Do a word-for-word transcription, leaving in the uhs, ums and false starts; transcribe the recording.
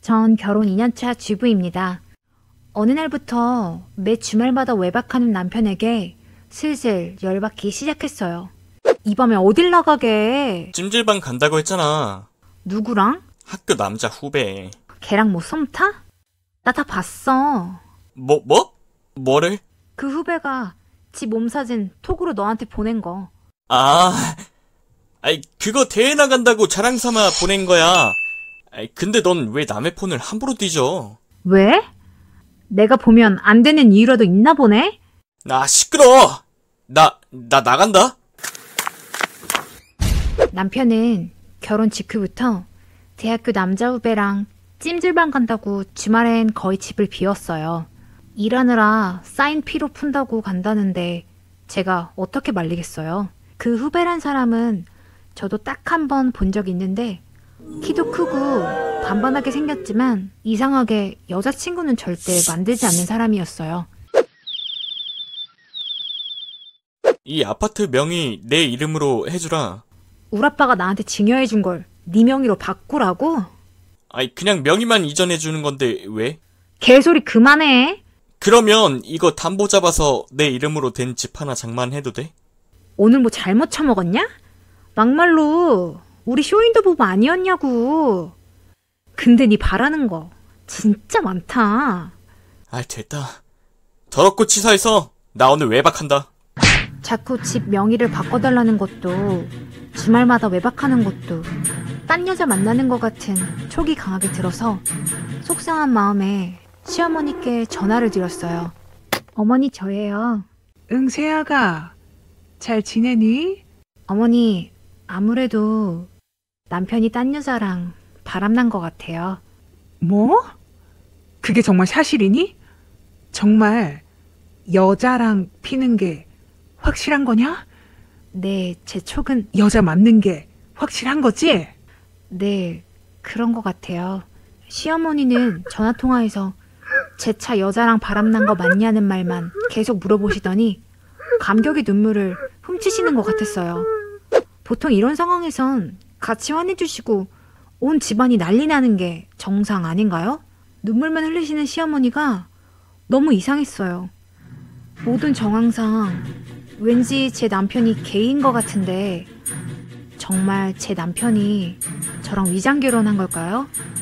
전 결혼 이 년차 주부입니다. 어느 날부터 매 주말마다 외박하는 남편에게 슬슬 열받기 시작했어요. 이 밤에 어딜 나가게? 찜질방 간다고 했잖아. 누구랑? 학교 남자 후배. 걔랑 뭐 썸 타? 나 다 봤어. 뭐? 뭐? 뭐를? 그 후배가 지 몸사진 톡으로 너한테 보낸 거. 아, 아이 그거 대회 나간다고 자랑삼아 보낸 거야. 아이 근데 넌 왜 남의 폰을 함부로 뒤져? 왜? 내가 보면 안 되는 이유라도 있나 보네? 나 시끄러워! 나, 나 나간다? 남편은 결혼 직후부터 대학교 남자 후배랑 찜질방 간다고 주말엔 거의 집을 비웠어요. 일하느라 쌓인 피로 푼다고 간다는데 제가 어떻게 말리겠어요? 그 후배란 사람은 저도 딱 한 번 본 적 있는데 키도 크고 반반하게 생겼지만 이상하게 여자친구는 절대 만들지 않는 사람이었어요. 이 아파트 명의 내 이름으로 해주라. 우리 아빠가 나한테 증여해준 걸 네 명의로 바꾸라고? 아니 그냥 명의만 이전해주는 건데 왜? 개소리 그만해. 그러면 이거 담보 잡아서 내 이름으로 된 집 하나 장만해도 돼? 오늘 뭐 잘못 처먹었냐? 막말로 우리 쇼윈도 부부 아니었냐고. 근데 네 바라는 거 진짜 많다. 아 됐다. 더럽고 치사해서 나 오늘 외박한다. 자꾸 집 명의를 바꿔달라는 것도 주말마다 외박하는 것도 딴 여자 만나는 것 같은 촉이 강하게 들어서 속상한 마음에 시어머니께 전화를 드렸어요. 어머니 저예요. 응 세아가 잘 지내니? 어머니 아무래도 남편이 딴 여자랑 바람난 것 같아요. 뭐? 그게 정말 사실이니? 정말 여자랑 피는 게 확실한 거냐? 네, 제 촉은... 여자 맞는 게 확실한 거지? 네, 그런 것 같아요. 시어머니는 전화통화에서 제 차 여자랑 바람난 거 맞냐는 말만 계속 물어보시더니 감격의 눈물을 훔치시는 것 같았어요. 보통 이런 상황에선 같이 화내주시고 온 집안이 난리 나는 게 정상 아닌가요? 눈물만 흘리시는 시어머니가 너무 이상했어요. 모든 정황상 왠지 제 남편이 게이인 것 같은데 정말 제 남편이 저랑 위장 결혼한 걸까요?